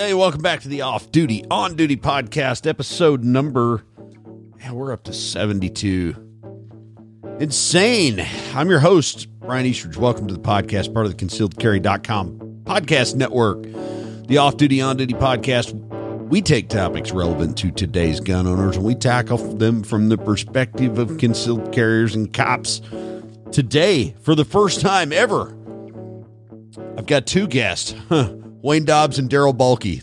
Hey, welcome back to the Off Duty On Duty Podcast, episode number, we're up to 72. Insane. I'm your host, Brian Eastridge. Welcome to the podcast, part of the ConcealedCarry.com podcast network. The Off Duty On Duty Podcast, we take topics relevant to today's gun owners and we tackle them from the perspective of concealed carriers and cops. Today, for the first time ever, I've got two guests, Wayne Dobbs and Daryl Bolke.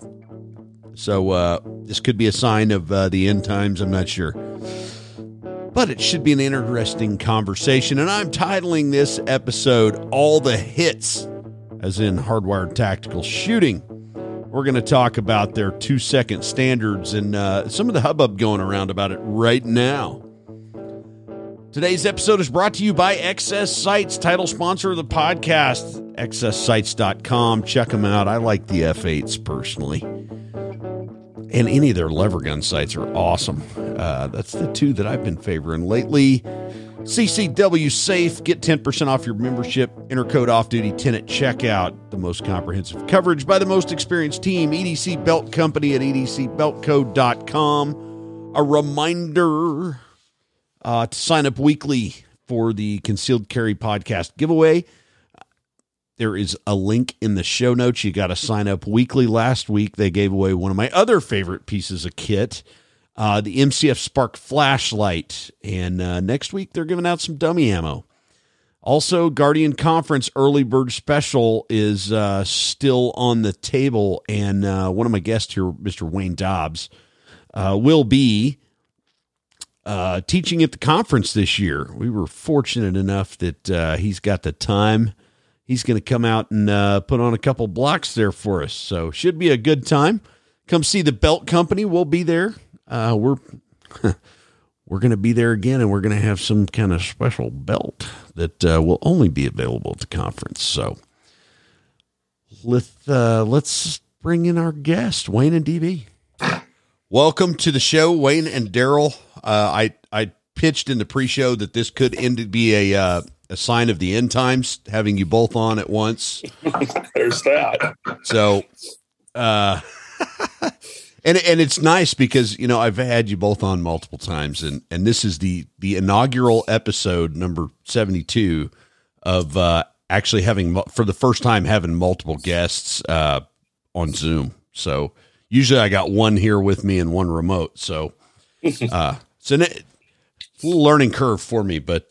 So this could be a sign of the end times, I'm not sure. But it should be an interesting conversation. And I'm titling this episode, All the Hits, as in Hardwired Tactical Shooting. We're going to talk about their 2-second standards and some of the hubbub going around about it right now. Today's episode is brought to you by XS Sights, title sponsor of the podcast. XSSights.com. Check them out. I like the F8s personally. And any of their lever gun sights are awesome. That's the two that I've been favoring lately. CCW Safe. Get 10% off your membership. Enter code OFFDUTY10 at checkout. The most comprehensive coverage by the most experienced team. EDC Belt Company at edcbeltco.com. A reminder to sign up weekly for the Concealed Carry Podcast giveaway. There is a link in the show notes. You got to sign up weekly. Last week, they gave away one of my other favorite pieces of kit, the MCF Spark Flashlight. And next week, they're giving out some dummy ammo. Also, Guardian Conference Early Bird Special is still on the table. And one of my guests here, Mr. Wayne Dobbs, will be teaching at the conference this year. We were fortunate enough that he's got the time. He's going to come out and put on a couple blocks there for us. So should be a good time. Come see the Belt Company. We'll be there. We're going to be there again, and we're going to have some kind of special belt that will only be available at the conference. So let's bring in our guest, Wayne and DB. Welcome to the show, Wayne and Daryl. I pitched in the pre-show that this could be a sign of the end times, having you both on at once. There's that. So, and it's nice because, you know, I've had you both on multiple times and this is the inaugural episode number 72 of, actually having for the first time, having multiple guests, on Zoom. So usually I got one here with me and one remote. So, it's a little learning curve for me, but,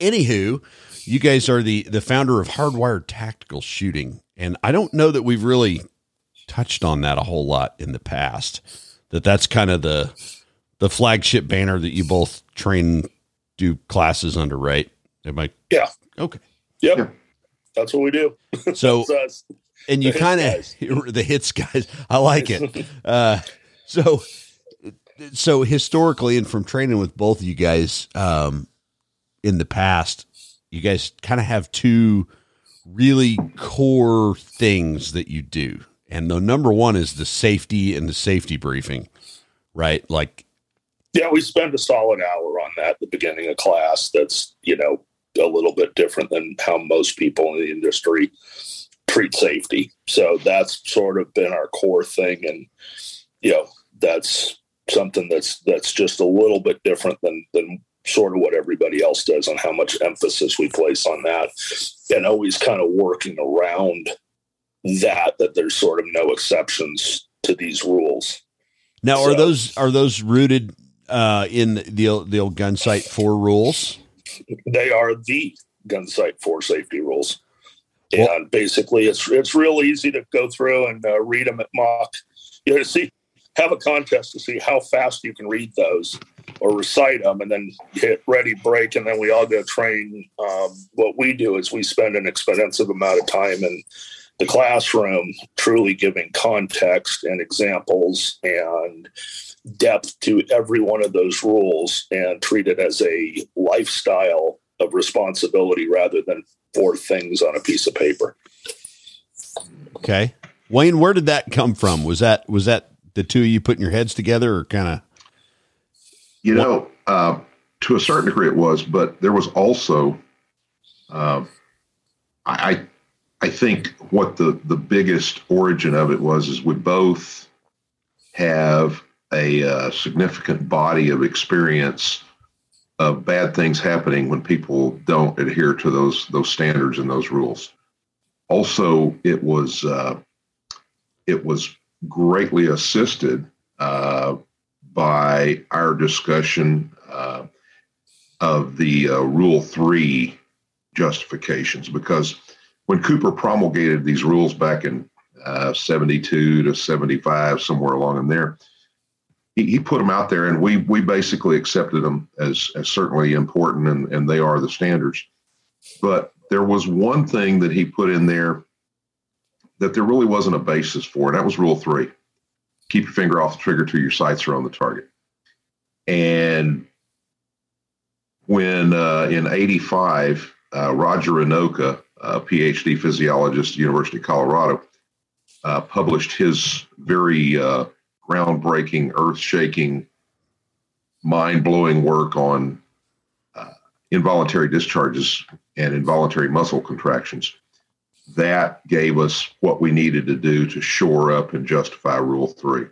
anywho, you guys are the founder of Hardwired Tactical Shooting, and I don't know that we've really touched on that a whole lot in the past, that's kind of the flagship banner that you both do classes under, right? Am I? Yeah. Okay. Yep. Sure. That's what we do. So, and you kind of, the hits guys, I like it. So historically, and from training with both of you guys, in the past, you guys kind of have two really core things that you do. And the number one is the safety and the safety briefing, right? Like, yeah, we spend a solid hour on that at the beginning of class. That's, you know, a little bit different than how most people in the industry treat safety. So that's sort of been our core thing. And, you know, that's something that's just a little bit different than sort of what everybody else does on how much emphasis we place on that, and always kind of working around that there's sort of no exceptions to these rules. Now, so, are those rooted in the old Gunsite 4 rules? They are the Gunsite 4 safety rules. And well, basically it's real easy to go through and read them at mock. You know, have a contest to see how fast you can read those or recite them, and then hit ready, break, and then we all go train. What we do is we spend an expensive amount of time in the classroom truly giving context and examples and depth to every one of those rules, and treat it as a lifestyle of responsibility rather than 4 things on a piece of paper. Okay. Wayne, where did that come from? Was that the two of you putting your heads together, or kind of, you know, to a certain degree it was, but there was also, I I think what the biggest origin of it was is we both have a significant body of experience of bad things happening when people don't adhere to those standards and those rules. Also, it was greatly assisted by our discussion of the Rule 3 justifications, because when Cooper promulgated these rules back in 72 to 75, somewhere along in there, he put them out there, and we basically accepted them as certainly important, and they are the standards. But there was one thing that he put in there that there really wasn't a basis for, and that was Rule 3. Keep your finger off the trigger till your sights are on the target. And when in 85, Roger Enoka, a PhD physiologist at the University of Colorado, published his very groundbreaking, earth-shaking, mind-blowing work on involuntary discharges and involuntary muscle contractions. That gave us what we needed to do to shore up and justify Rule 3.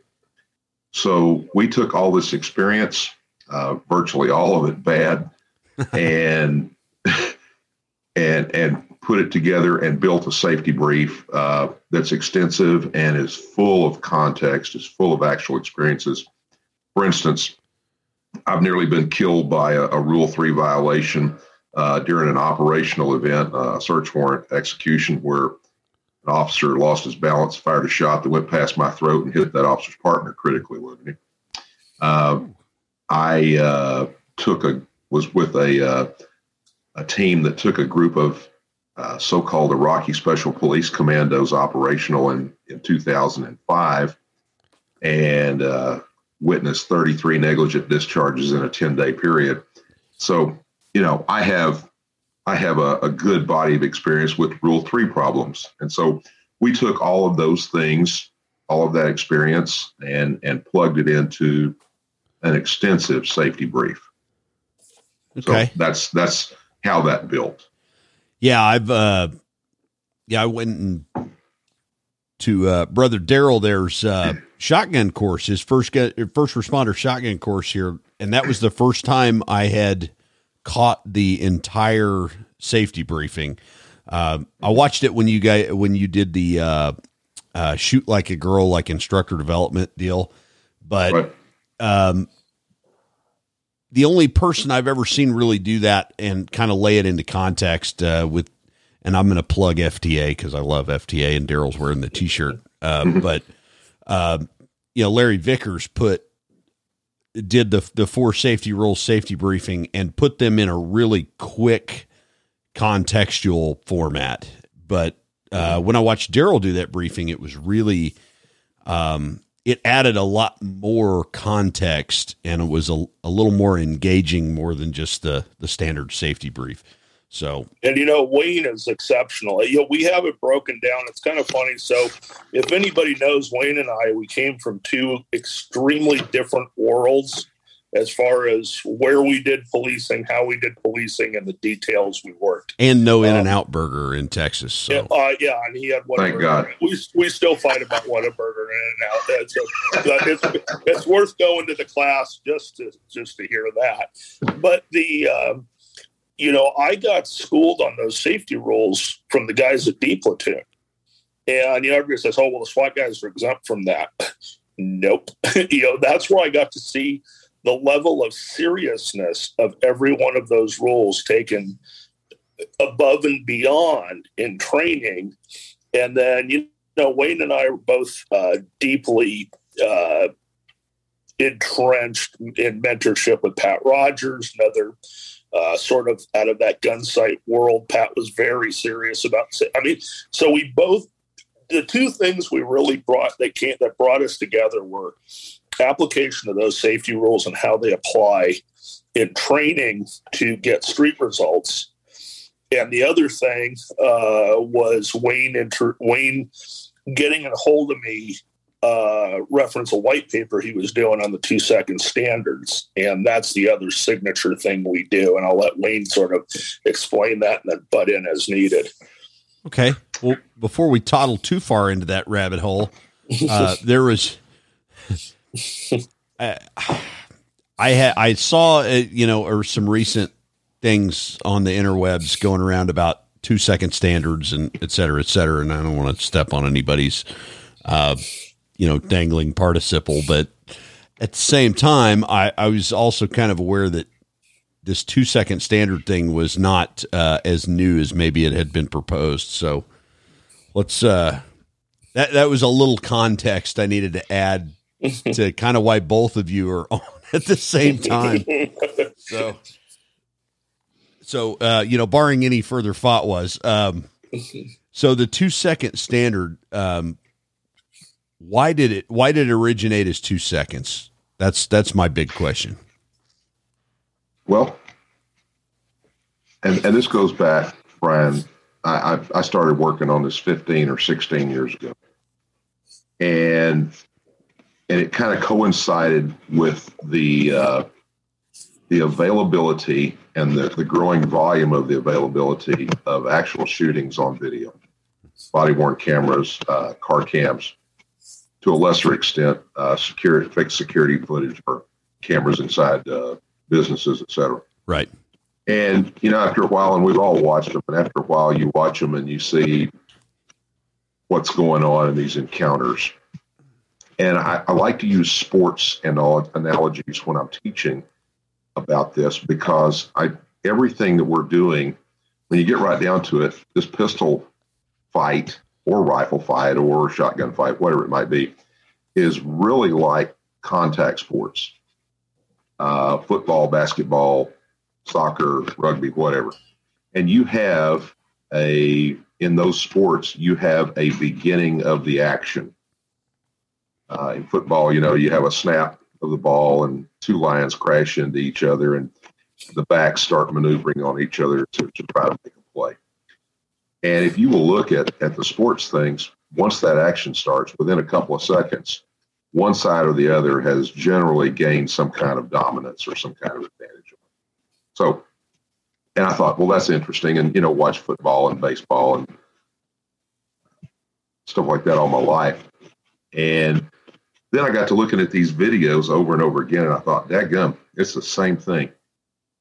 So we took all this experience, virtually all of it bad, and put it together and built a safety brief that's extensive and is full of context, is full of actual experiences. For instance, I've nearly been killed by a Rule 3 violation during an operational event, a search warrant execution, where an officer lost his balance, fired a shot that went past my throat and hit that officer's partner, critically wounded him. I was with a team that took a group of so-called Iraqi Special Police Commandos operational in 2005, and witnessed 33 negligent discharges in a 10-day period. So, you know, I have a good body of experience with Rule 3 problems. And so we took all of those things, all of that experience, and plugged it into an extensive safety brief. Okay. So that's how that built. Yeah. I went to brother Daryl. There's shotgun course, his first responder shotgun course here. And that was the first time I had caught the entire safety briefing. I watched it when you did the shoot like a girl, like instructor development deal. But, right. The only person I've ever seen really do that and kind of lay it into context with, and I'm going to plug FTA because I love FTA and Daryl's wearing the t-shirt. You know, Larry Vickers did the four safety rules safety briefing and put them in a really quick contextual format. But when I watched Daryl do that briefing, it was really, it added a lot more context, and it was a little more engaging, more than just the standard safety brief. So, and you know, Wayne is exceptional. You know, we have it broken down. It's kind of funny. So if anybody knows Wayne and I, we came from two extremely different worlds as far as where we did policing, how we did policing, and the details we worked. And no In-N-Out Burger in Texas. So. Yeah, and he had Whataburger. Thank God. We still fight about Whataburger and In-N-Out. It's worth going to the class just to hear that. But I got schooled on those safety rules from the guys at D platoon. And everybody says, "Oh, well, the SWAT guys are exempt from that." Nope. That's where I got to see the level of seriousness of every one of those rules taken above and beyond in training. And then, Wayne and I are both deeply entrenched in mentorship with Pat Rogers, another sort of out of that Gunsite world. Pat was very serious about, so we both, the two things we really that brought us together were application of those safety rules and how they apply in training to get street results. And the other thing was Wayne getting a hold of me, reference a white paper he was doing on the 2-second standards. And that's the other signature thing we do. And I'll let Wayne sort of explain that and then butt in as needed. Okay. Well, before we toddle too far into that rabbit hole, there was, I saw, or some recent things on the interwebs going around about 2 second standards and et cetera. And I don't want to step on anybody's, dangling participle, but at the same time, I was also kind of aware that this 2 second standard thing was not as new as maybe it had been proposed. So let's, that was a little context I needed to add to kind of why both of you are on at the same time. So, barring any further fatwas, so the 2 second standard, why did it originate as 2 seconds? That's my big question. Well, and this goes back, Brian, I started working on this 15 or 16 years ago, and it kind of coincided with the availability and the growing volume of the availability of actual shootings on video, body-worn cameras, car cams, to a lesser extent, fixed security footage for cameras inside businesses, et cetera. Right. And, after a while, and we've all watched them, and after a while you watch them and you see what's going on in these encounters. And I like to use sports and all analogies when I'm teaching about this, because everything that we're doing, when you get right down to it, this pistol fight or rifle fight or shotgun fight, whatever it might be, is really like contact sports, football, basketball, soccer, rugby, whatever. And you have in those sports, you have a beginning of the action. In football, you have a snap of the ball and two lions crash into each other and the backs start maneuvering on each other to try to make a play. And if you will look at the sports things, once that action starts, within a couple of seconds, one side or the other has generally gained some kind of dominance or some kind of advantage. So, and I thought, well, that's interesting. And, watch football and baseball and stuff like that all my life. And then I got to looking at these videos over and over again, and I thought, dadgum, it's the same thing.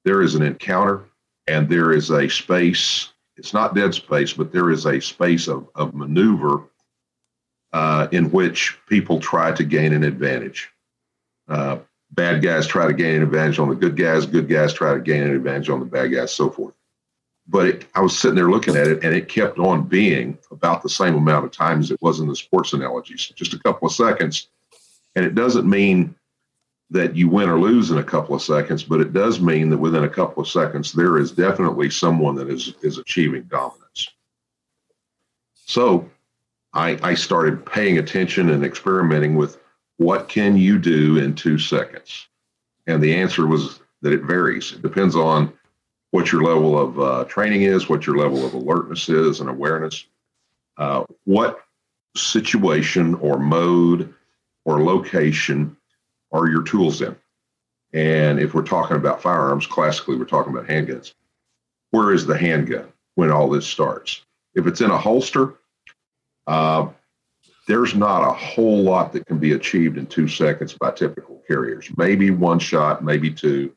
There is an encounter, and there is a space. It's not dead space, but there is a space of maneuver in which people try to gain an advantage. Bad guys try to gain an advantage on the good guys try to gain an advantage on the bad guys, so forth. But I was sitting there looking at it, and it kept on being about the same amount of time as it was in the sports analogies, just a couple of seconds. And it doesn't mean that you win or lose in a couple of seconds, but it does mean that within a couple of seconds, there is definitely someone that is achieving dominance. So I started paying attention and experimenting with what can you do in 2 seconds? And the answer was that it varies. It depends on what your level of training is, what your level of alertness is and awareness, what situation or mode or location are your tools in? And if we're talking about firearms, classically, we're talking about handguns. Where is the handgun when all this starts? If it's in a holster, there's not a whole lot that can be achieved in 2 seconds by typical carriers. Maybe one shot, maybe two.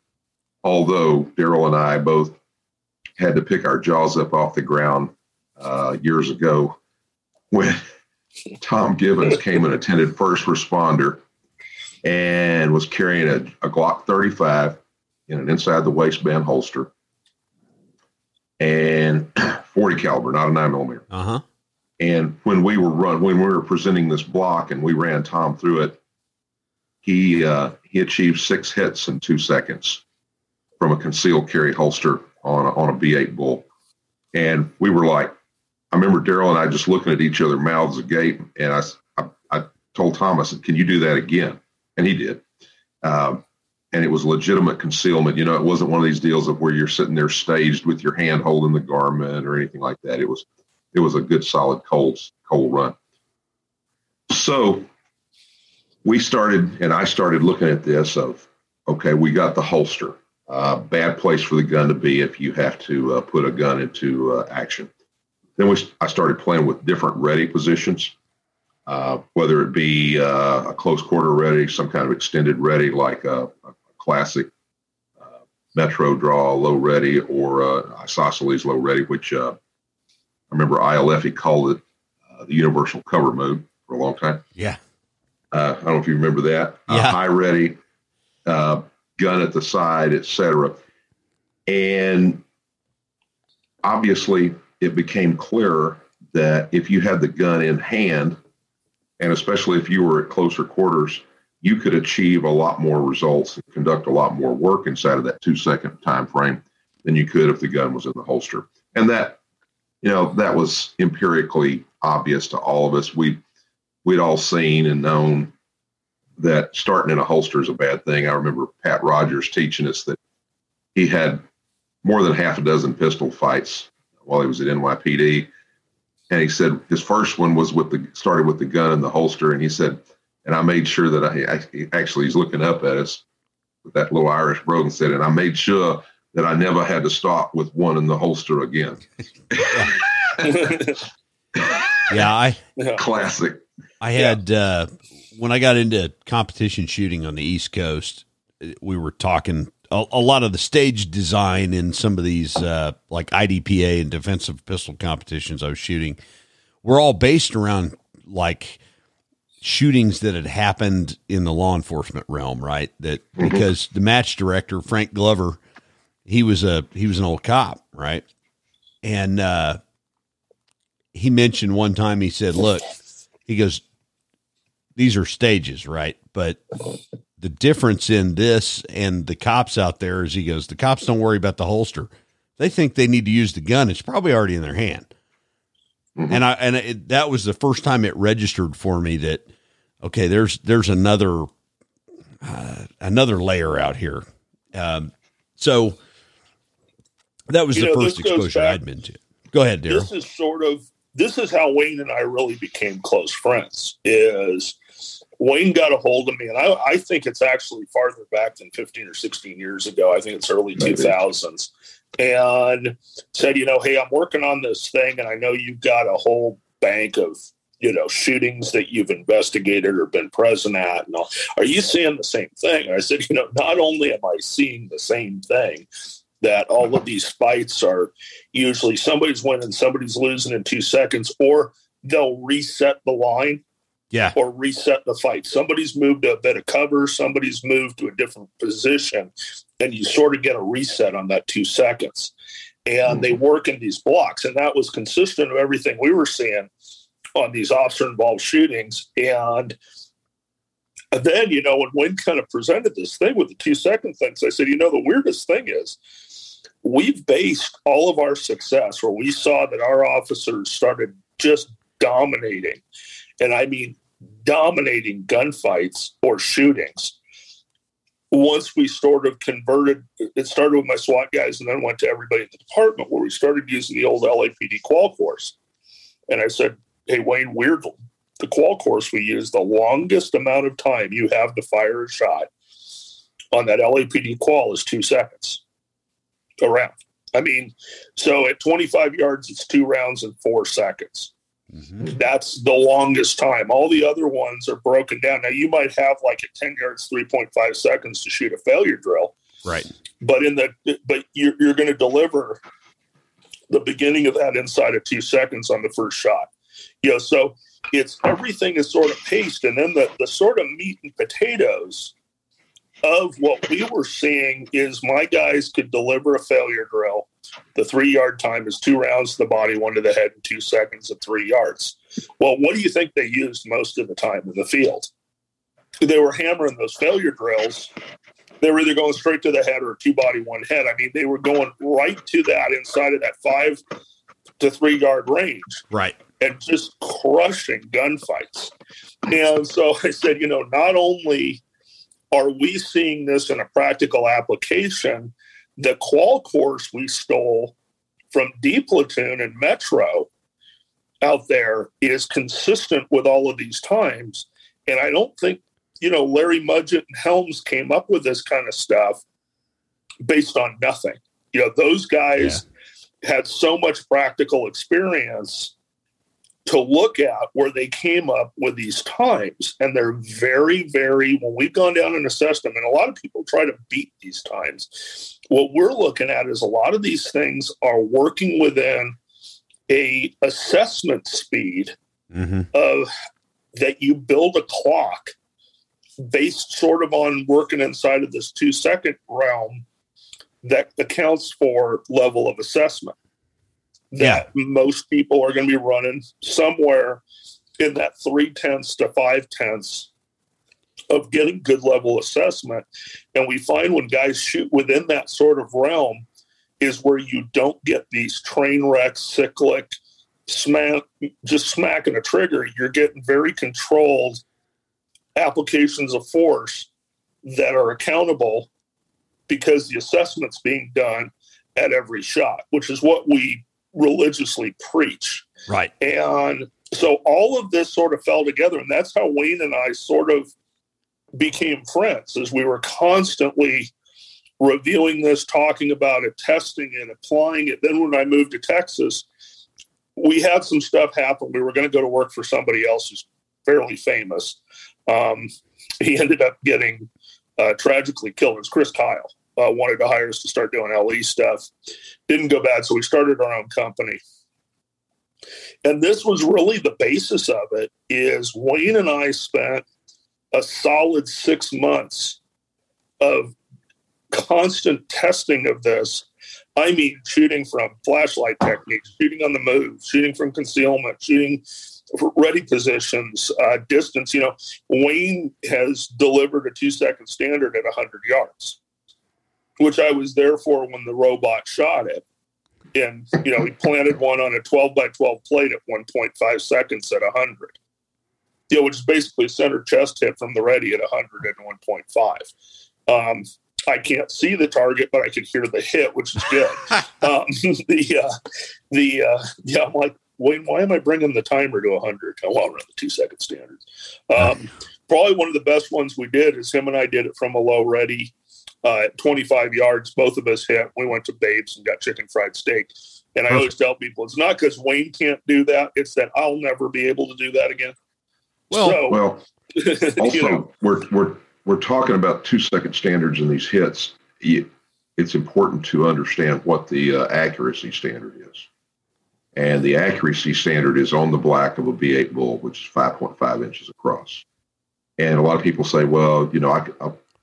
Although Daryl and I both had to pick our jaws up off the ground years ago when Tom Gibbons came and attended first responder and was carrying a Glock 35 in an inside the waistband holster and 40 caliber, not a 9mm. Uh-huh. And when we were presenting this block and we ran Tom through it, he achieved 6 hits in 2 seconds from a concealed carry holster on a B8 bull. And we were like, I remember Daryl and I just looking at each other, mouths agape. And I told Tom, I said, can you do that again? And he did. And it was legitimate concealment. It wasn't one of these deals of where you're sitting there staged with your hand holding the garment or anything like that. It was a good solid cold run. So I started looking at this of, okay, we got the holster. Bad place for the gun to be if you have to put a gun into action. Then I started playing with different ready positions, whether it be a close quarter ready, some kind of extended ready, like a classic Metro draw low ready, or isosceles low ready, which I remember ILF, he called it the universal cover move for a long time. Yeah. I don't know if you remember that. Yeah. High ready, gun at the side, etc. And obviously it became clearer that if you had the gun in hand, and especially if you were at closer quarters, you could achieve a lot more results and conduct a lot more work inside of that 2-second time frame than you could if the gun was in the holster. And that, you know, that was empirically obvious to all of us. We'd all seen and known that starting in a holster is a bad thing. I remember Pat Rogers teaching us that he had more than half a dozen pistol fights while he was at NYPD. And he said his first one was started with the gun in the holster. And he said, and I made sure that actually he's looking up at us with that little Irish brogue and said, and I made sure that I never had to stop with one in the holster again. Yeah. Classic. I had, when I got into competition shooting on the East Coast, we were talking a lot of the stage design in some of these, like IDPA and defensive pistol competitions I was shooting, were all based around like shootings that had happened in the law enforcement realm. Right. Because the match director, Frank Glover, he was an old cop. Right. And, he mentioned one time, he said, look, he goes, these are stages, right? But the difference in this and the cops out there is, he goes, the cops don't worry about the holster. They think they need to use the gun. It's probably already in their hand. Mm-hmm. And that was the first time it registered for me that, okay, there's another layer out here. So that was the first exposure I'd been to. Go ahead, Daryl. This is how Wayne and I really became close friends. Is Wayne got a hold of me, and I think it's actually farther back than 15 or 16 years ago. I think it's early 2000s. And said, you know, hey, I'm working on this thing, and I know you've got a whole bank of, you know, shootings that you've investigated or been present at. And all. Are you seeing the same thing? And I said, you know, not only am I seeing the same thing, that all of these fights are usually somebody's winning, somebody's losing in 2 seconds, or they'll reset the line or reset the fight. Somebody's moved to a bit of cover. Somebody's moved to a different position, and you sort of get a reset on that 2 seconds. And they work in these blocks. And that was consistent with everything we were seeing on these officer-involved shootings. And then, you know, when Wayne kind of presented this thing with the 2 second things, I said, you know, the weirdest thing is, we've based all of our success where we saw that our officers started just dominating, and I mean dominating gunfights or shootings. Once we sort of converted, it started with my SWAT guys and then went to everybody in the department where we started using the old LAPD qual course. And I said, hey, Wayne, weirdly, the qual course we used, the longest amount of time you have to fire a shot on that LAPD qual is 2 seconds. A round. I mean, so at 25 yards, it's 2 rounds and 4 seconds. Mm-hmm. That's the longest time. All the other ones are broken down. Now, you might have like at 10 yards, 3.5 seconds to shoot a failure drill. Right. But you're going to deliver the beginning of that inside of 2 seconds on the first shot. You know, so it's everything is sort of paced. And then the sort of meat and potatoes of what we were seeing is my guys could deliver a failure drill. The 3 yard time is 2 rounds to the body, 1 to the head, in 2 seconds at 3 yards. Well, what do you think they used most of the time in the field? They were hammering those failure drills. They were either going straight to the head or 2 body, 1 head. I mean, they were going right to that inside of that 5 to 3 yard range. Right. And just crushing gunfights. And so I said, you know, not only are we seeing this in a practical application? The qual course we stole from D platoon and Metro out there is consistent with all of these times. And I don't think, you know, Larry Mudgett and Helms came up with this kind of stuff based on nothing. You know, those guys had so much practical experience to look at where they came up with these times. And they're very, very, when we've gone down and assessed them, and a lot of people try to beat these times, what we're looking at is a lot of these things are working within a assessment speed of that you build a clock based sort of on working inside of this 2 second realm that accounts for level of assessment. That most people are going to be running somewhere in that 0.3 to 0.5 of getting good level assessment. And we find when guys shoot within that sort of realm is where you don't get these train wrecks, cyclic, just smacking a trigger. You're getting very controlled applications of force that are accountable because the assessment's being done at every shot, which is what we religiously preach. Right. And so all of this sort of fell together. And that's how Wayne and I sort of became friends, as we were constantly reviewing this, talking about it, testing it, applying it. Then when I moved to Texas, we had some stuff happen. We were going to go to work for somebody else who's fairly famous. He ended up getting tragically killed. It was Chris Kyle. Wanted to hire us to start doing LE stuff. Didn't go bad, so we started our own company. And this was really the basis of it, is Wayne and I spent a solid 6 months of constant testing of this. I mean, shooting from flashlight techniques, shooting on the move, shooting from concealment, shooting ready positions, distance. You know, Wayne has delivered a 2 second standard at 100 yards. Which I was there for when the robot shot it. And, you know, he planted one on a 12 by 12 plate at 1.5 seconds at 100. You know, which is basically center chest hit from the ready at 100 and 1.5. I can't see the target, but I could hear the hit, which is good. Yeah, I'm like, Wayne, why am I bringing the timer to 100? Oh, I'll run the 2 second standard. Probably one of the best ones we did is him and I did it from a low ready. 25 yards, both of us hit. We went to Babes and got chicken fried steak. And I always tell people, it's not because Wayne can't do that. It's that I'll never be able to do that again. Well, also, you know, we're talking about 2 second standards in these hits. It's important to understand what the accuracy standard is. And the accuracy standard is on the black of a B8 bull, which is 5.5 inches across. And a lot of people say, well, you know,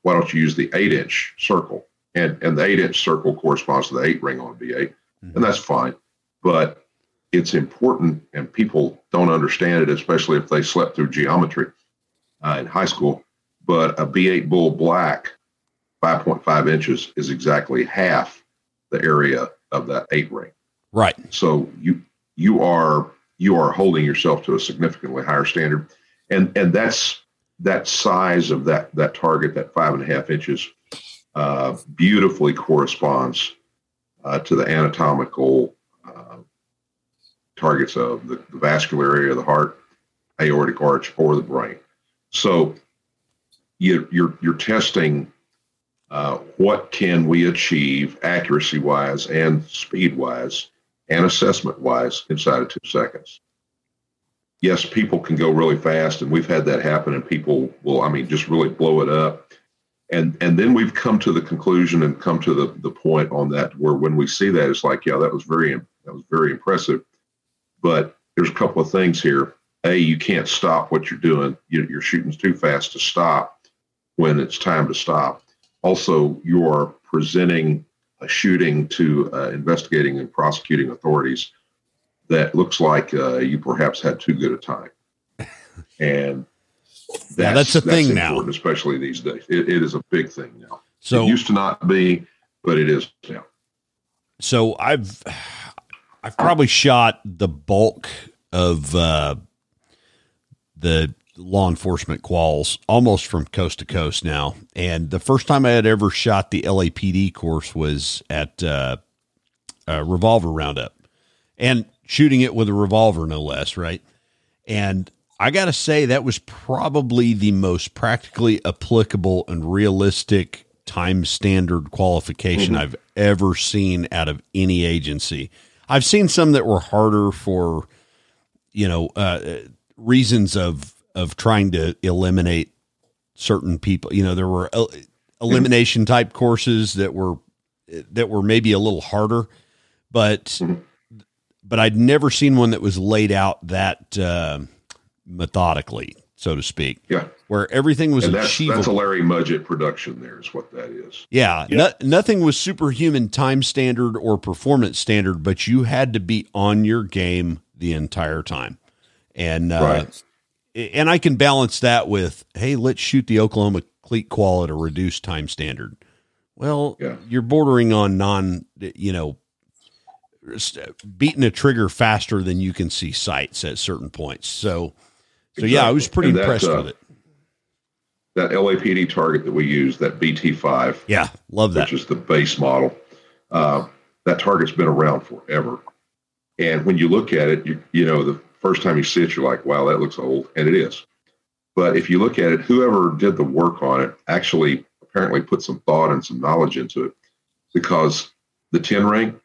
why don't you use the 8-inch circle? And the 8-inch circle corresponds to the 8 ring on a B8, and that's fine. But it's important, and people don't understand it, especially if they slept through geometry in high school. But a B8 bull black, 5.5 inches, is exactly half the area of that 8 ring. Right. So you are holding yourself to a significantly higher standard, and that's. That size of that target, that 5.5 inches, beautifully corresponds to the anatomical targets of the vascular area of the heart, aortic arch, or the brain. So you're testing what can we achieve accuracy-wise and speed-wise and assessment-wise inside of 2 seconds. Yes, people can go really fast, and we've had that happen, and people will, I mean, just really blow it up. And then we've come to the conclusion and come to the point on that where when we see that, it's like, yeah, that was very impressive. But there's a couple of things here. A, you can't stop what you're doing. You're shooting too fast to stop when it's time to stop. Also, you're presenting a shooting to investigating and prosecuting authorities that looks like you perhaps had too good a time. And that's a thing now, especially these days. It is a big thing now. So it used to not be, but it is now. So I've probably shot the bulk of the law enforcement quals almost from coast to coast now. And the first time I had ever shot the LAPD course was at a revolver roundup. And shooting it with a revolver, no less, right? And I got to say, that was probably the most practically applicable and realistic time standard qualification I've ever seen out of any agency. I've seen some that were harder for, reasons of trying to eliminate certain people. You know, there were elimination type courses that were maybe a little harder, but I'd never seen one that was laid out that methodically, so to speak. Yeah. Where everything was achievable. That's a Larry Mudgett production. There is what that is. Yeah. Yeah. Nothing was superhuman time standard or performance standard, but you had to be on your game the entire time. And, right. And I can balance that with, hey, let's shoot the Oklahoma cleat qual at a reduced time standard. Well, yeah. You're bordering on beating a trigger faster than you can see sights at certain points. So exactly. Yeah, I was pretty impressed with it. That LAPD target that we use, that BT5. Yeah. Love that. Which is the base model. That target's been around forever. And when you look at it, you know, the first time you see it, you're like, wow, that looks old. And it is. But if you look at it, whoever did the work on it actually apparently put some thought and some knowledge into it, because the 10 ring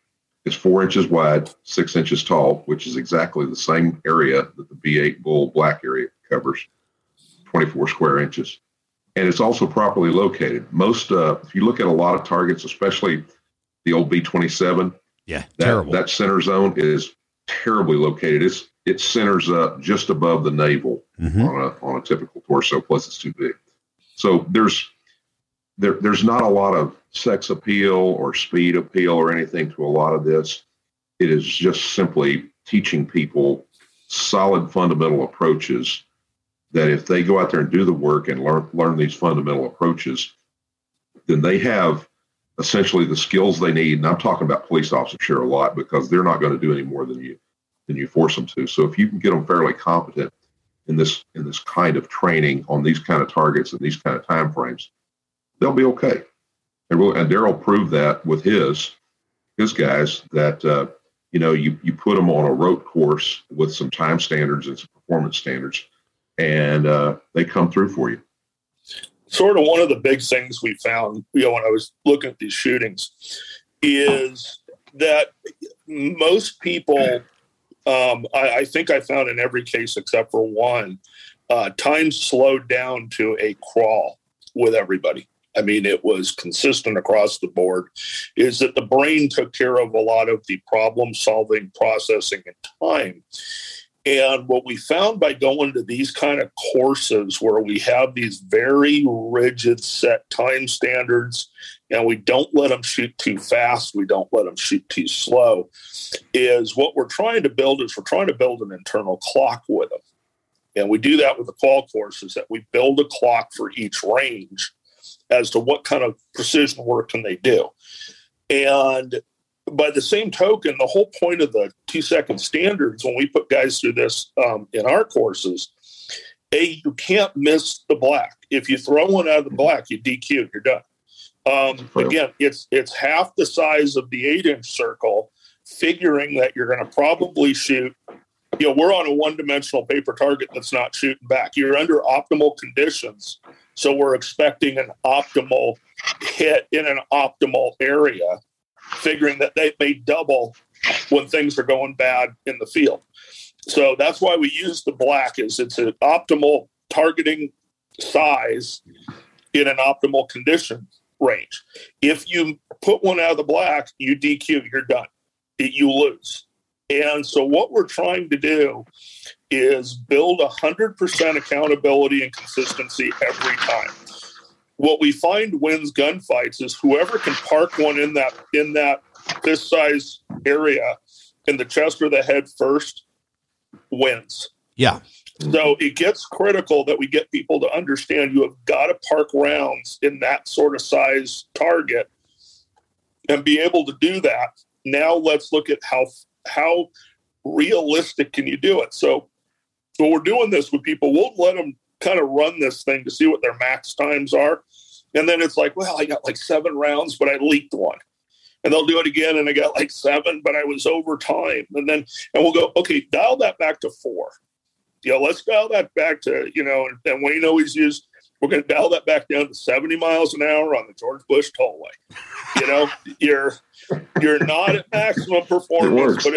is 4 inches wide, 6 inches tall, which is exactly the same area that the B8 bull black area covers, 24 square inches. And it's also properly located. Most, if you look at a lot of targets, especially the old B27, yeah, that center zone is terribly located. It centers up just above the navel on a typical torso, plus it's too big. So there's not a lot of sex appeal or speed appeal or anything to a lot of this. It is just simply teaching people solid fundamental approaches that if they go out there and do the work and learn these fundamental approaches, then they have essentially the skills they need. And I'm talking about police officers here a lot, because they're not going to do any more than you force them to. So if you can get them fairly competent in this kind of training on these kind of targets and these kind of time frames, they'll be okay. And Daryl proved that with his guys that, you put them on a rote course with some time standards and some performance standards, and they come through for you. Sort of one of the big things we found, when I was looking at these shootings, is that most people, I think I found in every case except for one, time slowed down to a crawl with everybody. I mean, it was consistent across the board, is that the brain took care of a lot of the problem solving, processing, and time. And what we found by going to these kind of courses where we have these very rigid set time standards, and we don't let them shoot too fast, we don't let them shoot too slow, is what we're trying to build is we're trying to build an internal clock with them. And we do that with the qual courses, that we build a clock for each range as to what kind of precision work can they do. And by the same token, the whole point of the 2 second standards, when we put guys through this in our courses, you can't miss the black. If you throw one out of the black, you DQ, you're done. Again, it's half the size of the 8-inch circle, figuring that you're going to probably shoot. We're on a one-dimensional paper target that's not shooting back. You're under optimal conditions, so we're expecting an optimal hit in an optimal area, figuring that they may double when things are going bad in the field. So that's why we use the black, is it's an optimal targeting size in an optimal condition range. If you put one out of the black, you DQ, you're done. You lose. And so what we're trying to do is build 100% accountability and consistency every time. What we find wins gunfights is whoever can park one in that this size area in the chest or the head first wins. Yeah. So it gets critical that we get people to understand you have got to park rounds in that sort of size target and be able to do that. Now let's look at how realistic can you do it? So when we're doing this with people, we'll let them kind of run this thing to see what their max times are. And then it's like, well, I got like 7 rounds, but I leaked one. And they'll do it again, and I got like 7, but I was over time. And we'll go, okay, dial that back to 4. Let's dial that back to, and Wayne always used we're going to dial that back down to 70 miles an hour on the George Bush tollway. You know, you're not at maximum performance, but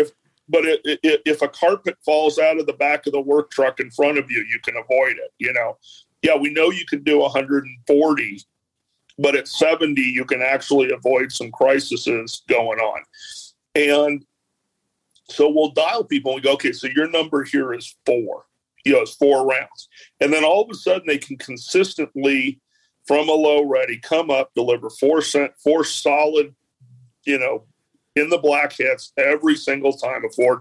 if a carpet falls out of the back of the work truck in front of you, you can avoid it. You know, yeah, we know you can do 140, but at 70, you can actually avoid some crises going on. And so we'll dial people and we go, okay, so your number here is 4. You know, it's 4 rounds. And then all of a sudden they can consistently, from a low ready, come up, deliver 4 solid, you know, in the black hits every single time, 4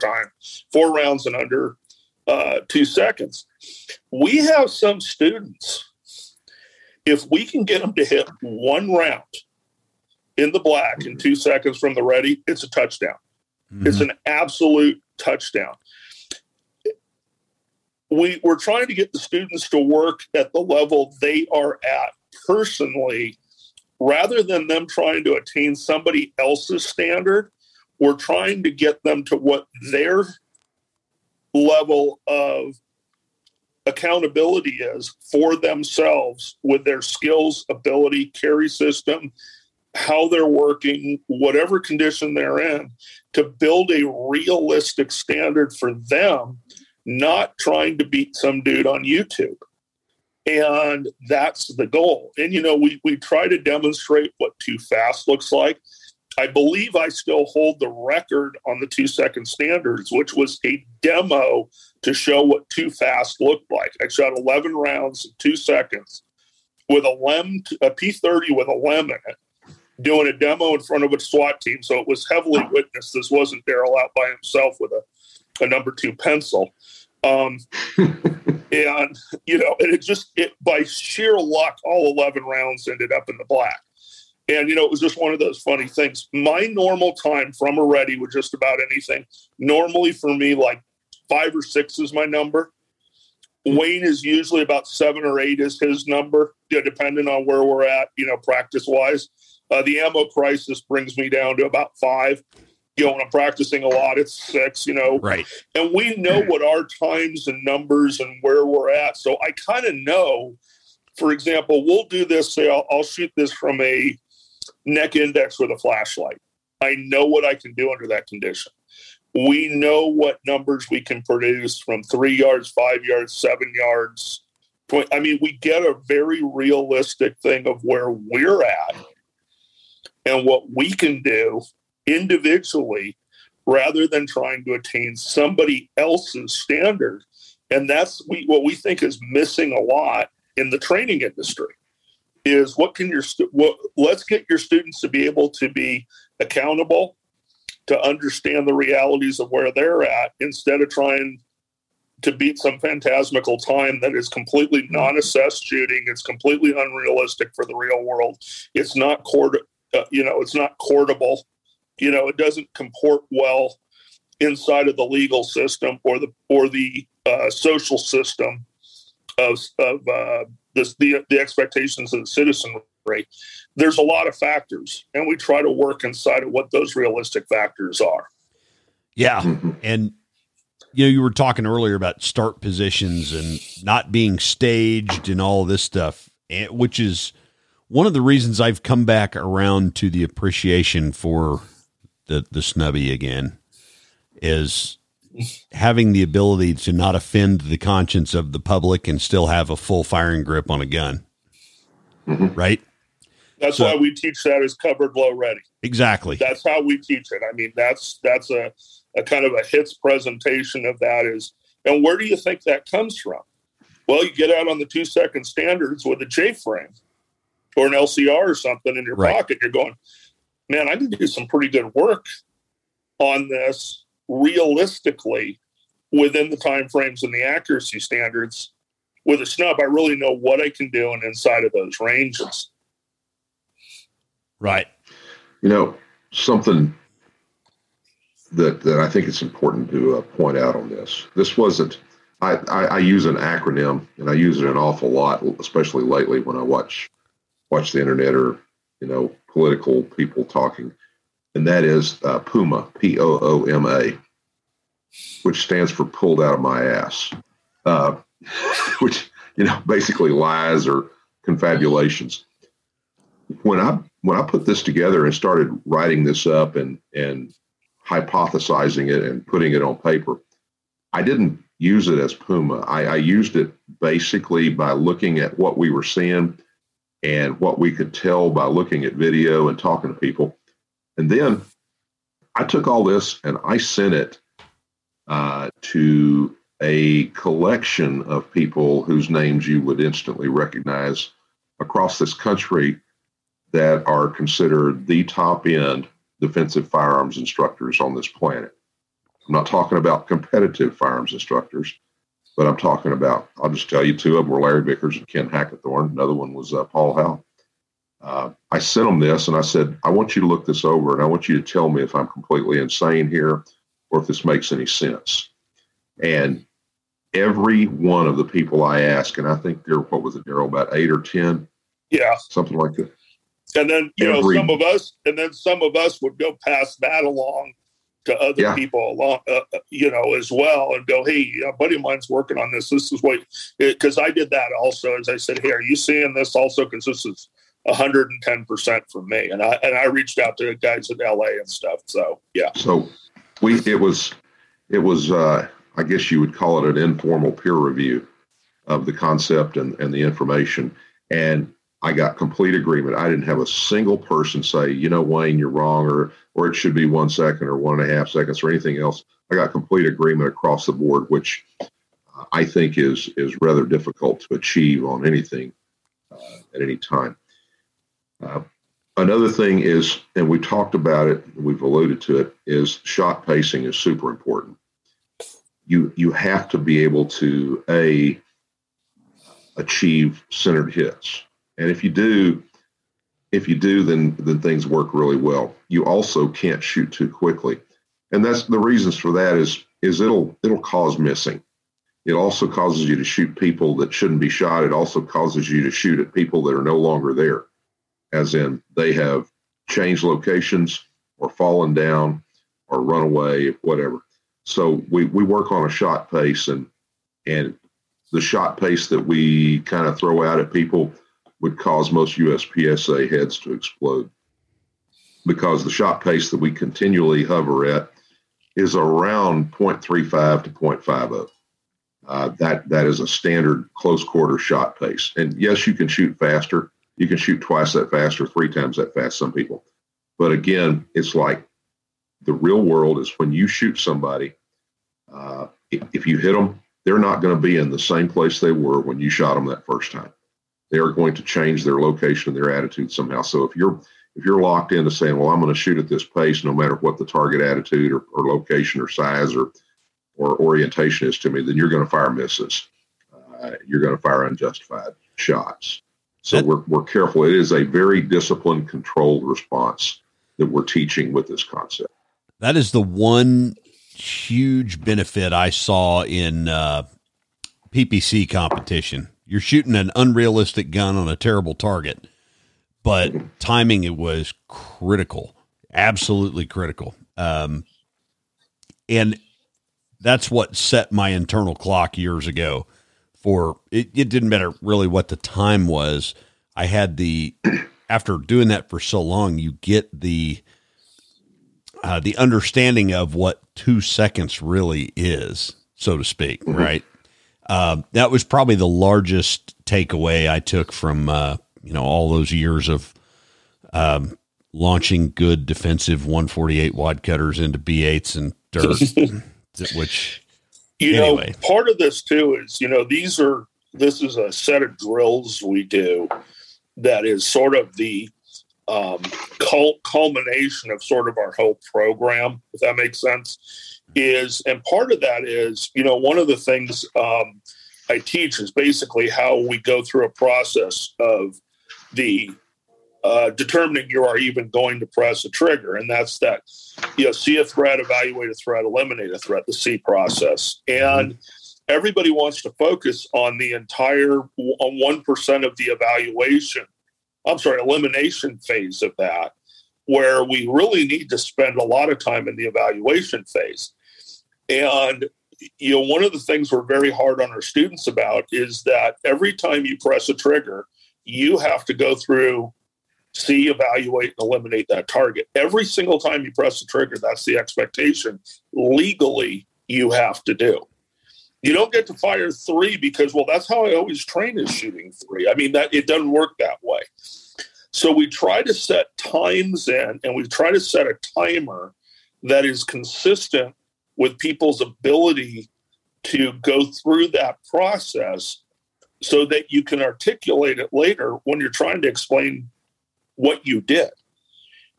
rounds in under 2 seconds. We have some students, if we can get them to hit 1 round in the black in 2 seconds from the ready, it's a touchdown. Mm-hmm. It's an absolute touchdown. We're trying to get the students to work at the level they are at personally, rather than them trying to attain somebody else's standard. We're trying to get them to what their level of accountability is for themselves with their skills, ability, carry system, how they're working, whatever condition they're in, to build a realistic standard for them, not trying to beat some dude on YouTube. And that's the goal. And, you know, we try to demonstrate what too fast looks like. I believe I still hold the record on the 2 second standards, which was a demo to show what too fast looked like. I shot 11 rounds in 2 seconds with a P30 with a LEM in it, doing a demo in front of a SWAT team. So it was heavily witnessed. This wasn't Daryl out by himself with a #2 pencil. And, you know, and it by sheer luck, all 11 rounds ended up in the black. And, you know, it was just one of those funny things. My normal time from a ready with just about anything, normally for me, like 5 or 6 is my number. Wayne is usually about 7 or 8 is his number, you know, depending on where we're at, you know, practice-wise. The ammo crisis brings me down to about 5. You know, when I'm practicing a lot, it's 6, you know. Right. And we know what our times and numbers and where we're at. So I kind of know, for example, we'll do this, say I'll shoot this from a neck index with a flashlight. I know what I can do under that condition. We know what numbers we can produce from 3 yards, 5 yards, 7 yards. I mean, we get a very realistic thing of where we're at and what we can do individually, rather than trying to attain somebody else's standard. And that's what we think is missing a lot in the training industry is let's get your students to be able to be accountable, to understand the realities of where they're at, instead of trying to beat some phantasmical time that is completely non-assessed shooting. It's completely unrealistic for the real world. It's not it's not cordable. You know, it doesn't comport well inside of the legal system or the social system of the expectations of the citizenry. There's a lot of factors, and we try to work inside of what those realistic factors are. Yeah, and you know, you were talking earlier about start positions and not being staged and all this stuff, which is one of the reasons I've come back around to the appreciation for the snubby again, is having the ability to not offend the conscience of the public and still have a full firing grip on a gun. Mm-hmm. Right. That's why we teach that as covered low ready. Exactly. That's how we teach it. I mean, that's a kind of a hits presentation of that is, and where do you think that comes from? Well, you get out on the 2 second standards with a J frame or an LCR or something in your pocket. You're going, man, I can do some pretty good work on this realistically within the timeframes and the accuracy standards. With a snub, I really know what I can do and inside of those ranges. Right. You know, something that I think it's important to point out on this. This wasn't, I use an acronym, and I use it an awful lot, especially lately when I watch the internet or, you know, political people talking. And that is POOMA, P-O-O-M-A, which stands for pulled out of my ass. Which, you know, basically lies or confabulations. When I put this together and started writing this up and hypothesizing it and putting it on paper, I didn't use it as Puma. I used it basically by looking at what we were seeing and what we could tell by looking at video and talking to people. And then I took all this and I sent it to a collection of people whose names you would instantly recognize across this country that are considered the top end defensive firearms instructors on this planet. I'm not talking about competitive firearms instructors, but I'm talking about, I'll just tell you, two of them were Larry Vickers and Ken Hackathorn. Another one was Paul Howe. I sent them this and I said, I want you to look this over and I want you to tell me if I'm completely insane here or if this makes any sense. And every one of the people I asked, and I think there, what was it, Daryl, about 8 or 10? Yeah. Something like that. And then, some of us would go pass that along to other people along, as well, and go, hey, a buddy of mine's working on this. This is what, because I did that also, as I said, hey, are you seeing this also? Because this is 110% for me. And I reached out to the guys in LA and stuff. So, yeah. So it was, I guess you would call it an informal peer review of the concept and the information. And I got complete agreement. I didn't have a single person say, you know, Wayne, you're wrong, or it should be 1 second or 1.5 seconds or anything else. I got complete agreement across the board, which I think is rather difficult to achieve on anything at any time. Another thing is, and we talked about it, we've alluded to it, is shot pacing is super important. You have to be able to, A, achieve centered hits. And if you do, then things work really well. You also can't shoot too quickly. And that's the reasons for that is it'll cause missing. It also causes you to shoot people that shouldn't be shot. It also causes you to shoot at people that are no longer there, as in they have changed locations or fallen down or run away, whatever. So we work on a shot pace, and the shot pace that we kind of throw out at people would cause most USPSA heads to explode, because the shot pace that we continually hover at is around 0.35 to 0.50. That is a standard close quarter shot pace. And yes, you can shoot faster. You can shoot twice that fast or three times that fast, some people. But again, it's like the real world is when you shoot somebody, if you hit them, they're not going to be in the same place they were when you shot them that first time. They are going to change their location and their attitude somehow. So if you're locked into saying, well, I'm going to shoot at this pace, no matter what the target attitude or location or size or orientation is to me, then you're going to fire misses. You're going to fire unjustified shots. So we're careful. It is a very disciplined, controlled response that we're teaching with this concept. That is the one huge benefit I saw in PPC competition. You're shooting an unrealistic gun on a terrible target, but timing, it was critical, absolutely critical. And that's what set my internal clock years ago for, it didn't matter really what the time was. I had after doing that for so long, you get the understanding of what 2 seconds really is, so to speak. Mm-hmm. Right. That was probably the largest takeaway I took from, all those years of, launching good defensive 148 wad cutters into B8s and dirt, which, part of this too is, this is a set of drills we do that is sort of the, culmination of sort of our whole program, if that makes sense. And part of that is, one of the things I teach is basically how we go through a process of the determining you are even going to press a trigger. And that's that, see a threat, evaluate a threat, eliminate a threat, the C process. And everybody wants to focus on the entire 1% of the elimination phase of that, where we really need to spend a lot of time in the evaluation phase. And, one of the things we're very hard on our students about is that every time you press a trigger, you have to go through, see, evaluate, and eliminate that target. Every single time you press the trigger, that's the expectation. Legally, you have to do. You don't get to fire three because, well, that's how I always train is shooting three. I mean, that it doesn't work that way. So we try to set times in, and we try to set a timer that is consistent with people's ability to go through that process so that you can articulate it later when you're trying to explain what you did.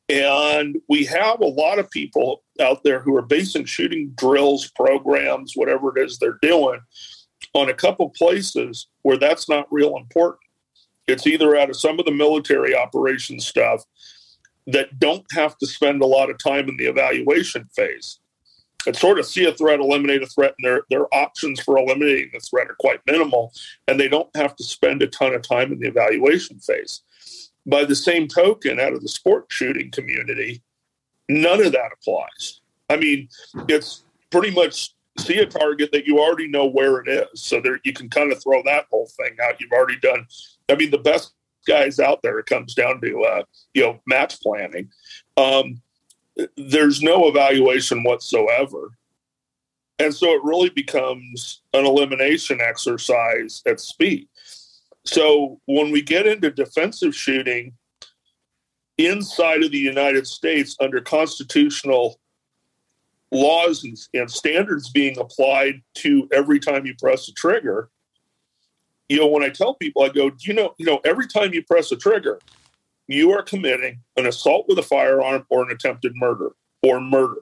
And we have a lot of people out there who are basing shooting drills, programs, whatever it is they're doing, on a couple places where that's not real important. It's either out of some of the military operation stuff that don't have to spend a lot of time in the evaluation phase. It's sort of see a threat, eliminate a threat, and their options for eliminating the threat are quite minimal, and they don't have to spend a ton of time in the evaluation phase. By the same token, out of the sport shooting community, none of that applies. I mean, it's pretty much see a target that you already know where it is, so there you can kind of throw that whole thing out. You've already done. I mean, the best guys out there, it comes down to match planning. There's no evaluation whatsoever, and so it really becomes an elimination exercise at speed. So when we get into defensive shooting inside of the United States under constitutional laws and standards being applied to every time you press a trigger, when I tell people, I go, every time you press a trigger, you are committing an assault with a firearm or an attempted murder or murder.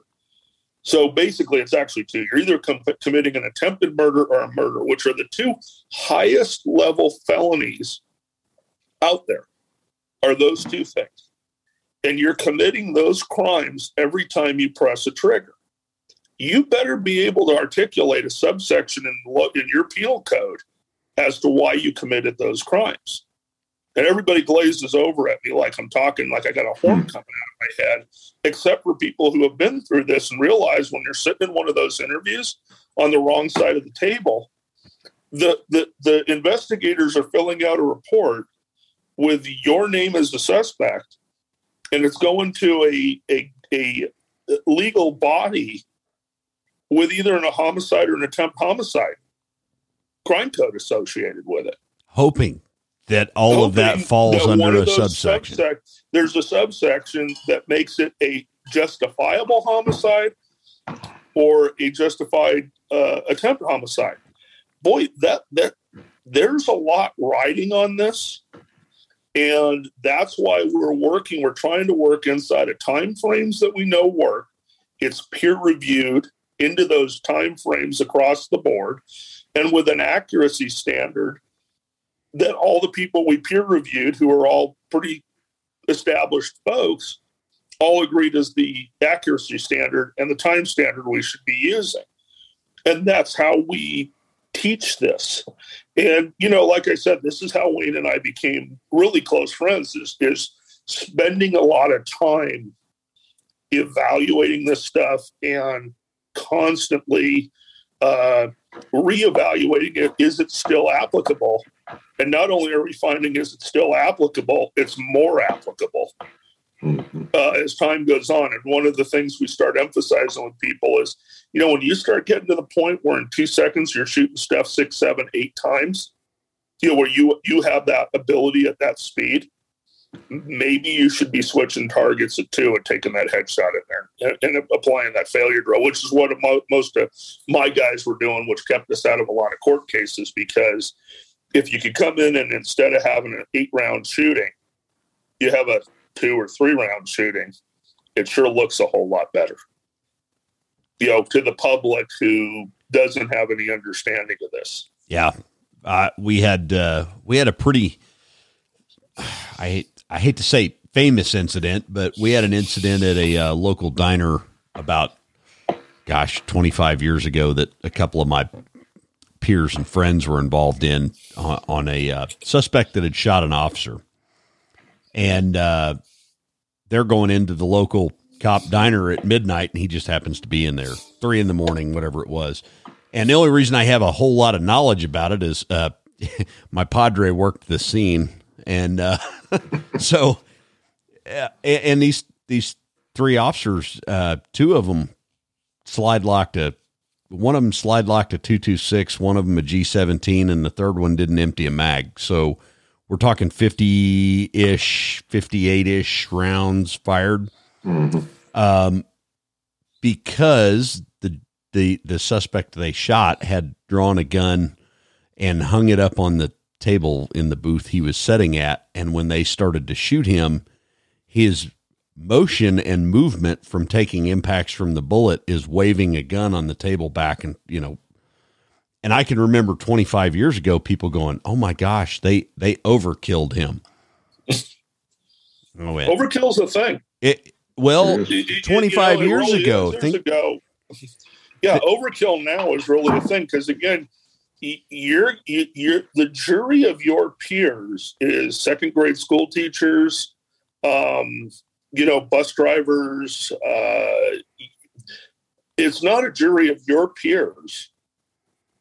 So basically, it's actually two. You're either committing an attempted murder or a murder, which are the two highest level felonies out there, are those two things. And you're committing those crimes every time you press a trigger. You better be able to articulate a subsection in your penal code as to why you committed those crimes. And everybody glazes over at me like I'm talking, like I got a horn coming out of my head, except for people who have been through this and realize when you're sitting in one of those interviews on the wrong side of the table, the investigators are filling out a report with your name as the suspect, and it's going to a legal body with either a homicide or an attempt homicide crime code associated with it. Hoping that all of that falls under a subsection. There's a subsection that makes it a justifiable homicide or a justified attempt homicide. Boy, that there's a lot riding on this, and that's why we're trying to work inside of timeframes that we know work. It's peer reviewed into those timeframes across the board, and with an accuracy standard that all the people we peer reviewed, who are all pretty established folks, all agreed is the accuracy standard and the time standard we should be using. And that's how we teach this. And, like I said, this is how Wayne and I became really close friends, is spending a lot of time evaluating this stuff and constantly reevaluating it. Is it still applicable? And not only are we finding is it still applicable, it's more applicable as time goes on. And one of the things we start emphasizing with people is, when you start getting to the point where in 2 seconds you're shooting stuff 6, 7, 8 times, where you have that ability at that speed, maybe you should be switching targets at 2 and taking that headshot in there and applying that failure drill, which is what most of my guys were doing, which kept us out of a lot of court cases, because if you could come in and instead of having an 8-round shooting, you have a 2 or 3-round shooting, it sure looks a whole lot better, to the public who doesn't have any understanding of this. Yeah. We had a pretty, I hate to say famous incident, but we had an incident at a local diner about, 25 years ago that a couple of my peers and friends were involved in on a suspect that had shot an officer. And they're going into the local cop diner at midnight, and he just happens to be in there, 3 a.m, whatever it was. And the only reason I have a whole lot of knowledge about it is my padre worked the scene And so, and these three officers, two of them slide locked a, one of them slide locked a 226, one of them a G17, and the third one didn't empty a mag. So we're talking 50-ish, 58-ish rounds fired. Mm-hmm. Because the suspect they shot had drawn a gun and hung it up on the table in the booth he was sitting at. And when they started to shoot him, his motion and movement from taking impacts from the bullet is waving a gun on the table back. And, you know, and I can remember 25 years ago, people going, oh my gosh, they overkilled him. Oh, yeah. Overkill's a thing. Well, 25 years ago, yeah, overkill now is really a thing because, again, you're the jury of your peers is second grade school teachers, bus drivers. It's not a jury of your peers.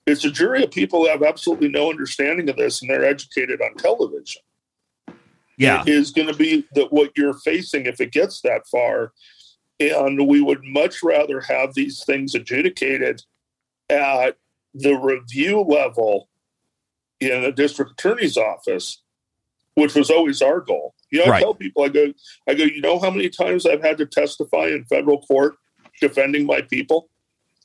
It's a jury of people who have absolutely no understanding of this, and they're educated on television. Yeah, it is going to be that what you're facing if it gets that far. And we would much rather have these things adjudicated at the review level in the district attorney's office, which was always our goal. You know, right. I tell people, I go, you know how many times I've had to testify in federal court defending my people?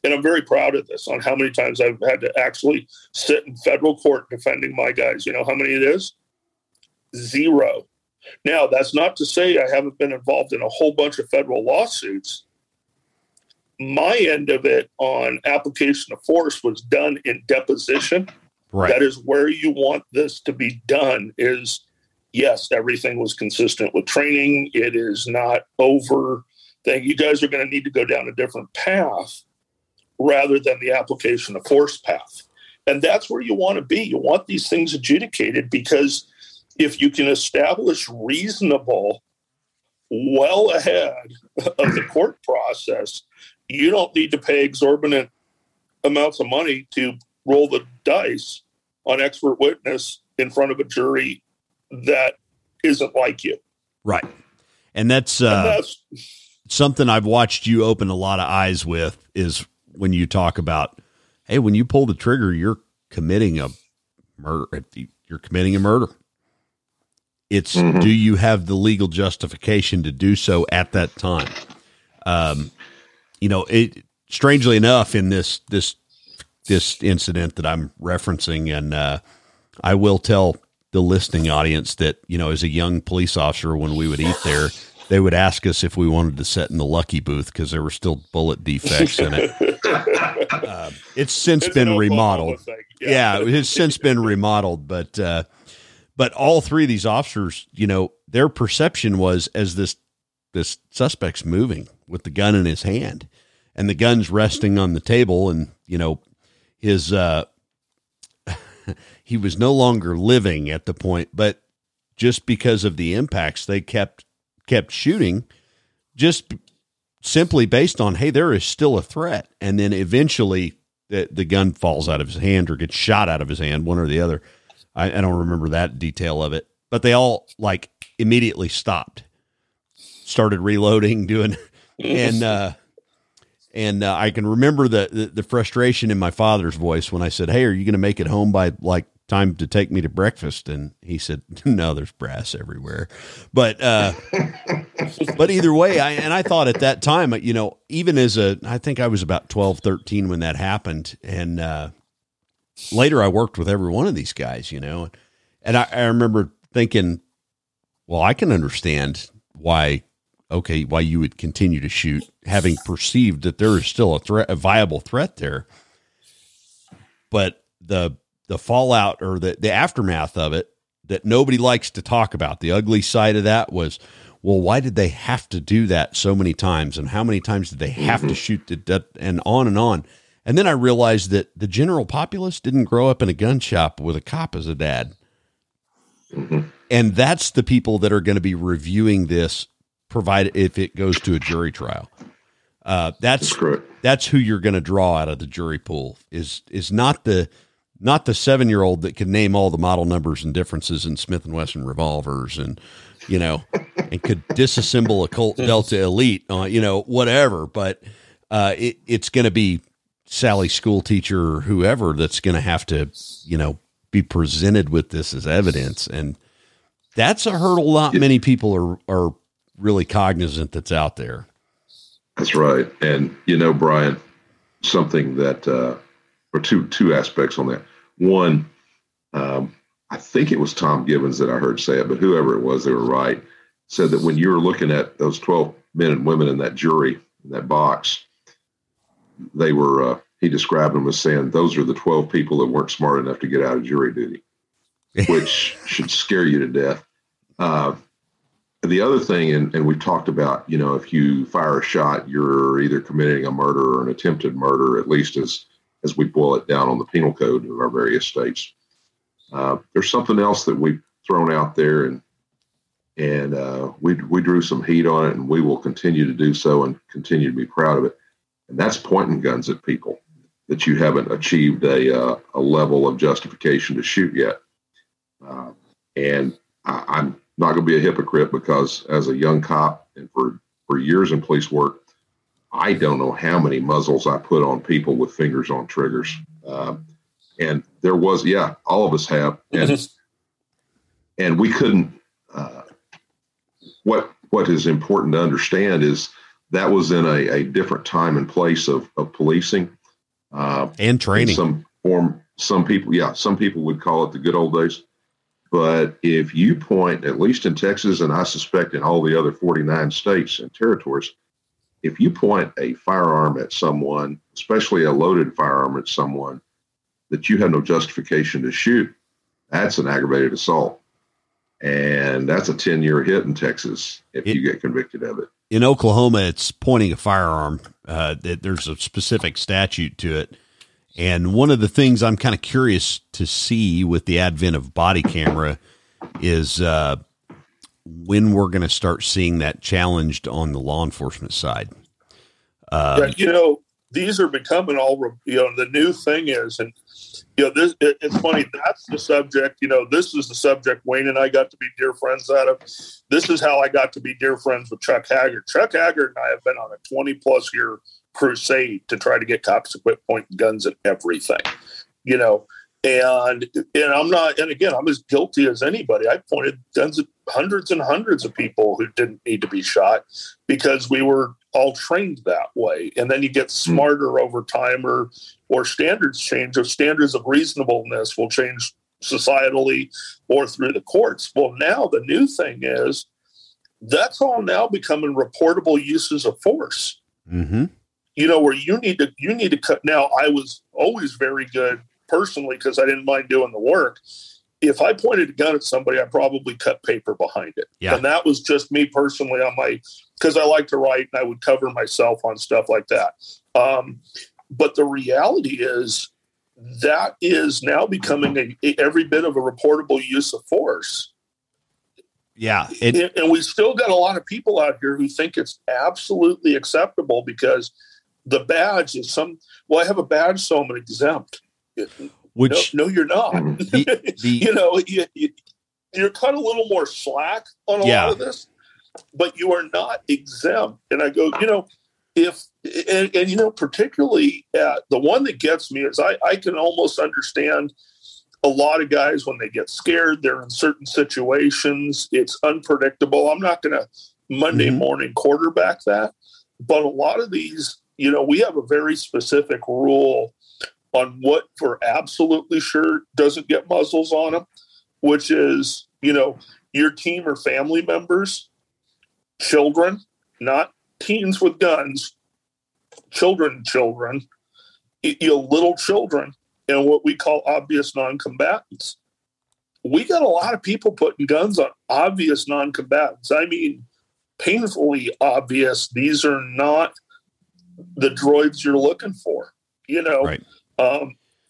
And I'm very proud of this on how many times I've had to actually sit in federal court defending my guys. You know how many it is? Zero. Now, that's not to say I haven't been involved in a whole bunch of federal lawsuits. My end of it on application of force was done in deposition. Right. That is where you want this to be done is, yes, everything was consistent with training. It is not over thing. You guys are going to need to go down a different path rather than the application of force path. And that's where you want to be. You want these things adjudicated because if you can establish reasonable well ahead of the court process, you don't need to pay exorbitant amounts of money to roll the dice on expert witness in front of a jury that isn't like you. Right. And that's something I've watched you open a lot of eyes with is when you talk about, hey, when you pull the trigger, you're committing a murder. You're committing a murder. It's mm-hmm. Do you have the legal justification to do so at that time? Strangely enough, in this incident that I'm referencing, and I will tell the listening audience that, you know, as a young police officer, when we would eat there, they would ask us if we wanted to sit in the Lucky booth because there were still bullet defects in it. It's been remodeled. Yeah, it's since been remodeled, but all three of these officers, you know, their perception was as this suspect's moving with the gun in his hand and the gun's resting on the table. And, you know, his, he was no longer living at the point, but just because of the impacts, they kept shooting just simply based on, hey, there is still a threat. And then eventually the gun falls out of his hand or gets shot out of his hand, one or the other. I don't remember that detail of it, but they all like immediately stopped, started reloading, and I can remember the frustration in my father's voice when I said, "Hey, are you going to make it home by like time to take me to breakfast?" And he said, "No, there's brass everywhere." But either way, I thought at that time, you know, even I think I was about 12, 13 when that happened. And, later I worked with every one of these guys, you know, and I remember thinking, well, I can understand why you would continue to shoot, having perceived that there is still a viable threat there. But the fallout or the aftermath of it that nobody likes to talk about, the ugly side of that was, well, why did they have to do that so many times? And how many times did they have to shoot to death and on and on? And then I realized that the general populace didn't grow up in a gun shop with a cop as a dad. Mm-hmm. And that's the people that are going to be reviewing this, provided if it goes to a jury trial. That's who you're going to draw out of the jury pool is not the not the 7-year-old that can name all the model numbers and differences in Smith & Wesson revolvers and, you know, and could disassemble a Colt Delta Elite, you know, whatever. But it's going to be Sally's school teacher or whoever that's going to have to, you know, be presented with this as evidence. And that's a hurdle not many people are really cognizant that's out there. That's right. And, you know, Brian, something that, or two aspects on that. One, I think it was Tom Gibbons that I heard say it, but whoever it was, they were right, said that when you're looking at those 12 men and women in that jury, in that box, they were, he described them as saying, those are the 12 people that weren't smart enough to get out of jury duty, which should scare you to death. The other thing, and we've talked about, you know, if you fire a shot, you're either committing a murder or an attempted murder, at least as we boil it down on the penal code of our various states. There's something else that we've thrown out there, and we drew some heat on it, and we will continue to do so and continue to be proud of it. And that's pointing guns at people that you haven't achieved a level of justification to shoot yet. And I'm not going to be a hypocrite, because as a young cop and for years in police work, I don't know how many muzzles I put on people with fingers on triggers. And there was, all of us have. And we couldn't, what is important to understand is that was in a different time and place of policing. And training. Some people would call it the good old days. But if you point, at least in Texas, and I suspect in all the other 49 states and territories, if you point a firearm at someone, especially a loaded firearm at someone that you have no justification to shoot, that's an aggravated assault. And that's a 10-year hit in Texas if you get convicted of it. In Oklahoma, it's pointing a firearm. There's a specific statute to it. And one of the things I'm kind of curious to see with the advent of body camera is when we're going to start seeing that challenged on the law enforcement side. You know, these are becoming all, you know, the new thing is, and, you know, this, it's funny, that's the subject, you know, this is the subject Wayne and I got to be dear friends out of. This is how I got to be dear friends with Chuck Haggard. Chuck Haggard and I have been on a 20-plus year crusade to try to get cops to quit pointing guns at everything, you know. And I'm not, and again, I'm as guilty as anybody. I pointed guns at hundreds and hundreds of people who didn't need to be shot because we were all trained that way. And then you get smarter over time, or standards change, or standards of reasonableness will change societally or through the courts. Well, now the new thing is that's all now becoming reportable uses of force. Mm-hmm. You know, where you need to cut. Now, I was always very good personally, because I didn't mind doing the work. If I pointed a gun at somebody, I probably cut paper behind it. Yeah. And that was just me personally on my, because I like to write and I would cover myself on stuff like that. But the reality is that is now becoming every bit of a reportable use of force. Yeah. And we still got a lot of people out here who think it's absolutely acceptable because the badge is I have a badge, so I'm exempt. Which no, you're not. You know, you're cut a little more slack on a lot of this, but you are not exempt. And I go, you know, you know, particularly the one that gets me is I can almost understand a lot of guys when they get scared. They're in certain situations. It's unpredictable. I'm not going to Monday morning quarterback that, but a lot of these, you know, we have a very specific rule on what for absolutely sure doesn't get muzzles on them, which is, you know, your team or family members, children, not teens with guns, children, you know, little children, and what we call obvious non-combatants. We got a lot of people putting guns on obvious non-combatants. I mean, painfully obvious. These are not the droids you're looking for, you know. Right.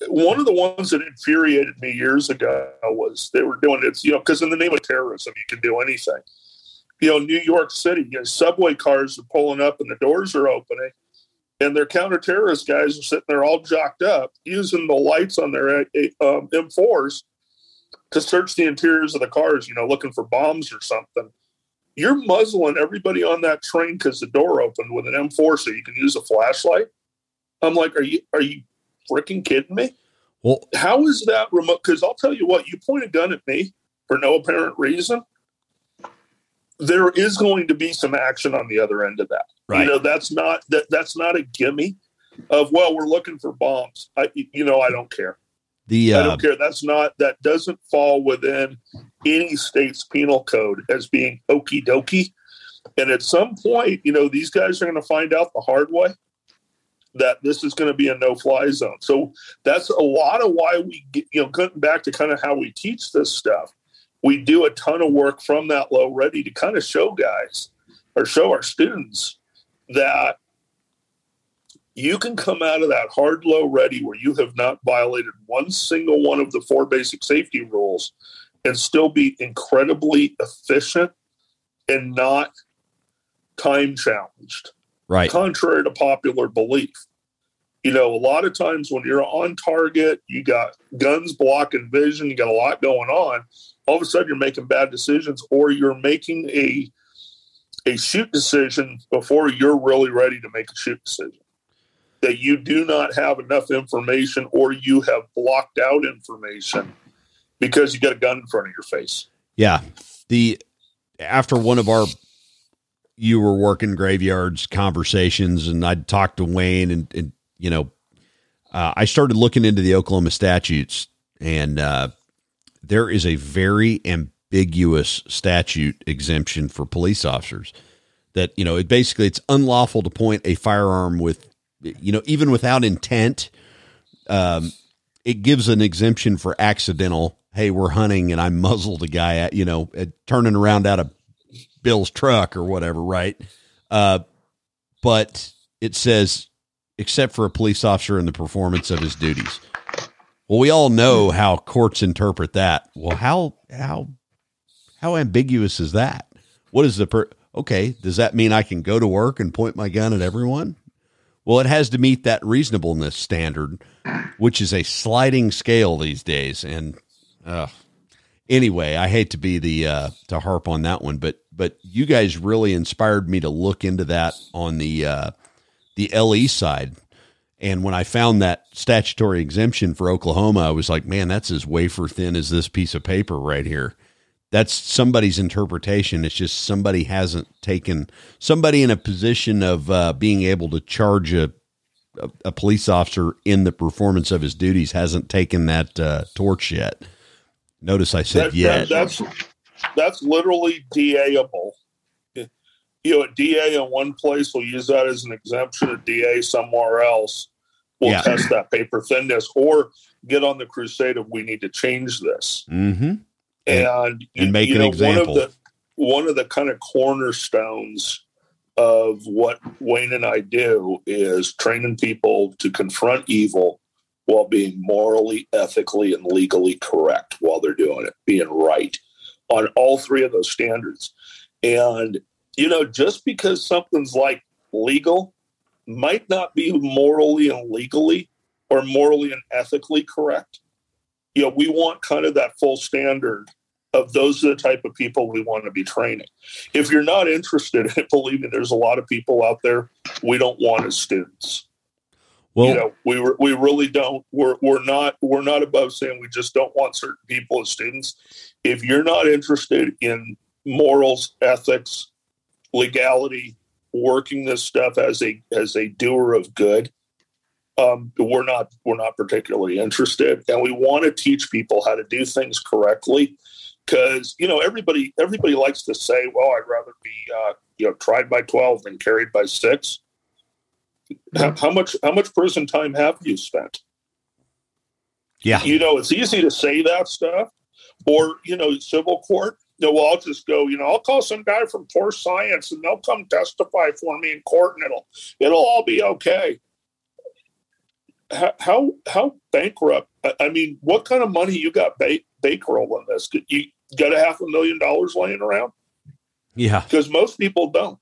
One of the ones that infuriated me years ago was they were doing it, you know, because in the name of terrorism, you can do anything. You know, New York City, you know, subway cars are pulling up and the doors are opening. And their counterterrorist guys are sitting there all jocked up using the lights on their M4s to search the interiors of the cars, you know, looking for bombs or something. You're muzzling everybody on that train because the door opened with an M4 so you can use a flashlight. I'm like, are you freaking kidding me? Well, how is that remote? Because I'll tell you what, you point a gun at me for no apparent reason, there is going to be some action on the other end of that. Right. You know, that's not a gimme of, well, we're looking for bombs. I don't care. I don't care. That doesn't fall within any state's penal code as being okie dokie. And at some point, you know, these guys are going to find out the hard way that this is going to be a no-fly zone. So that's a lot of why we, getting back to kind of how we teach this stuff. We do a ton of work from that low ready to kind of show guys or show our students that you can come out of that hard low ready where you have not violated one single one of the four basic safety rules and still be incredibly efficient and not time challenged. Right. Contrary to popular belief. You know, a lot of times when you're on target, you got guns blocking vision, you got a lot going on. All of a sudden you're making bad decisions, or you're making a shoot decision before you're really ready to make a shoot decision, that you do not have enough information, or you have blocked out information because you got a gun in front of your face. Yeah. After one of our, you were working graveyards conversations, and I'd talked to Wayne and I started looking into the Oklahoma statutes, and, there is a very ambiguous statute exemption for police officers that, you know, it basically, it's unlawful to point a firearm with, you know, even without intent. It gives an exemption for accidental. Hey, we're hunting and I muzzled a guy at turning around out of Bill's truck or whatever. Right. But it says, except for a police officer in the performance of his duties. Well, we all know how courts interpret that. Well, how ambiguous is that? What is okay? Does that mean I can go to work and point my gun at everyone? Well, it has to meet that reasonableness standard, which is a sliding scale these days. And, anyway, I hate to be to harp on that one, but you guys really inspired me to look into that on the LE side. And when I found that statutory exemption for Oklahoma, I was like, man, that's as wafer thin as this piece of paper right here. That's somebody's interpretation. It's just somebody hasn't taken somebody in a position of being able to charge a police officer in the performance of his duties hasn't taken that torch yet. Notice I said yet. That's literally DA-able. You know, a DA in one place will use that as an exemption. A DA somewhere else will test that paper thinness, or get on the crusade of we need to change this. Mm-hmm. And make an example. One of the kind of cornerstones of what Wayne and I do is training people to confront evil while being morally, ethically, and legally correct while they're doing it, being right on all three of those standards. And you know, just because something's like legal might not be morally and legally or morally and ethically correct. You know, we want kind of that full standard of those are the type of people we want to be training. If you're not interested, believe me, there's a lot of people out there we don't want as students. Well, you know, we really don't. We're not above saying we just don't want certain people as students. If you're not interested in morals, ethics, legality, working this stuff as a doer of good, we're not particularly interested. And we want to teach people how to do things correctly, because you know everybody likes to say, well, I'd rather be tried by 12 than carried by 6. How much prison time have you spent? Yeah, you know, it's easy to say that stuff, or you know, civil court. No, well, I'll just go, you know, I'll call some guy from Poor Science and they'll come testify for me in court and it'll all be okay. How bankrupt? I mean, what kind of money you got bankrolling this? You got $500,000 laying around? Yeah. Because most people don't.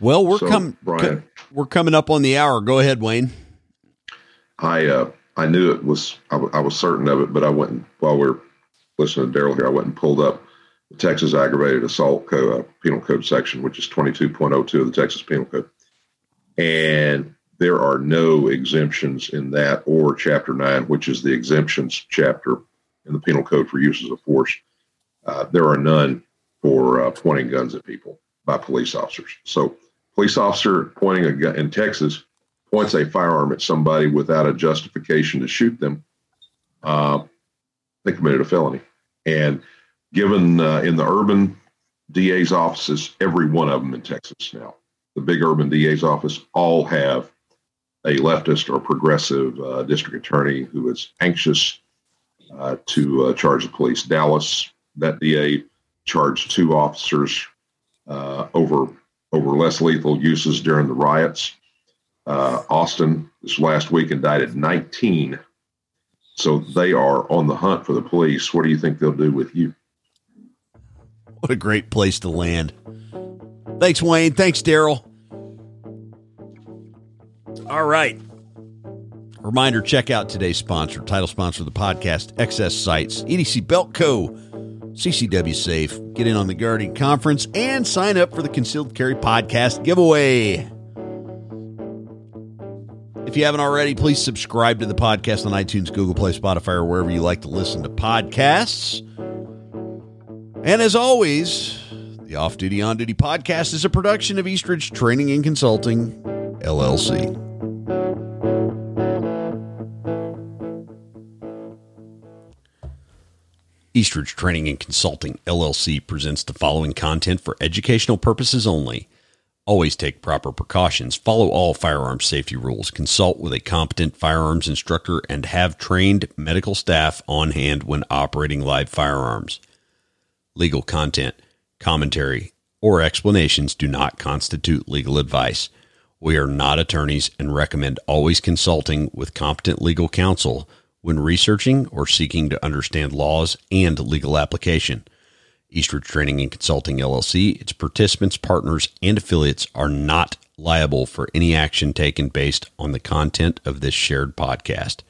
Well, we're so, Brian, We're coming up on the hour. Go ahead, Wayne. I knew it was, I was certain of it, but I went, while we're listening to Daryl here, I went and pulled up the Texas Aggravated Assault Penal Code section, which is 22.02 of the Texas Penal Code. And there are no exemptions in that or Chapter 9, which is the exemptions chapter in the Penal Code for uses of force. There are none for pointing guns at people by police officers. So police officer pointing a gun in Texas points a firearm at somebody without a justification to shoot them, they committed a felony. And given in the urban DA's offices, every one of them in Texas now, the big urban DA's office, all have a leftist or progressive district attorney who is anxious to charge the police. Dallas, that DA charged two officers over less lethal uses during the riots. Austin this last week indicted 19. So they are on the hunt for the police. What do you think they'll do with you? What a great place to land. Thanks, Wayne. Thanks, Daryl. All right. Reminder, check out today's sponsor, title sponsor of the podcast, XS Sights, EDC Belt Co., CCW Safe. Get in on the Guardian Conference and sign up for the Concealed Carry Podcast giveaway. If you haven't already, please subscribe to the podcast on iTunes, Google Play, Spotify, or wherever you like to listen to podcasts. And as always, the Off Duty On Duty Podcast is a production of Eastridge Training and Consulting, LLC. Eastridge Training and Consulting, LLC presents the following content for educational purposes only. Always take proper precautions, follow all firearm safety rules, consult with a competent firearms instructor, and have trained medical staff on hand when operating live firearms. Legal content, commentary, or explanations do not constitute legal advice. We are not attorneys and recommend always consulting with competent legal counsel when researching or seeking to understand laws and legal application. Eastridge Training and Consulting, LLC, its participants, partners, and affiliates are not liable for any action taken based on the content of this shared podcast.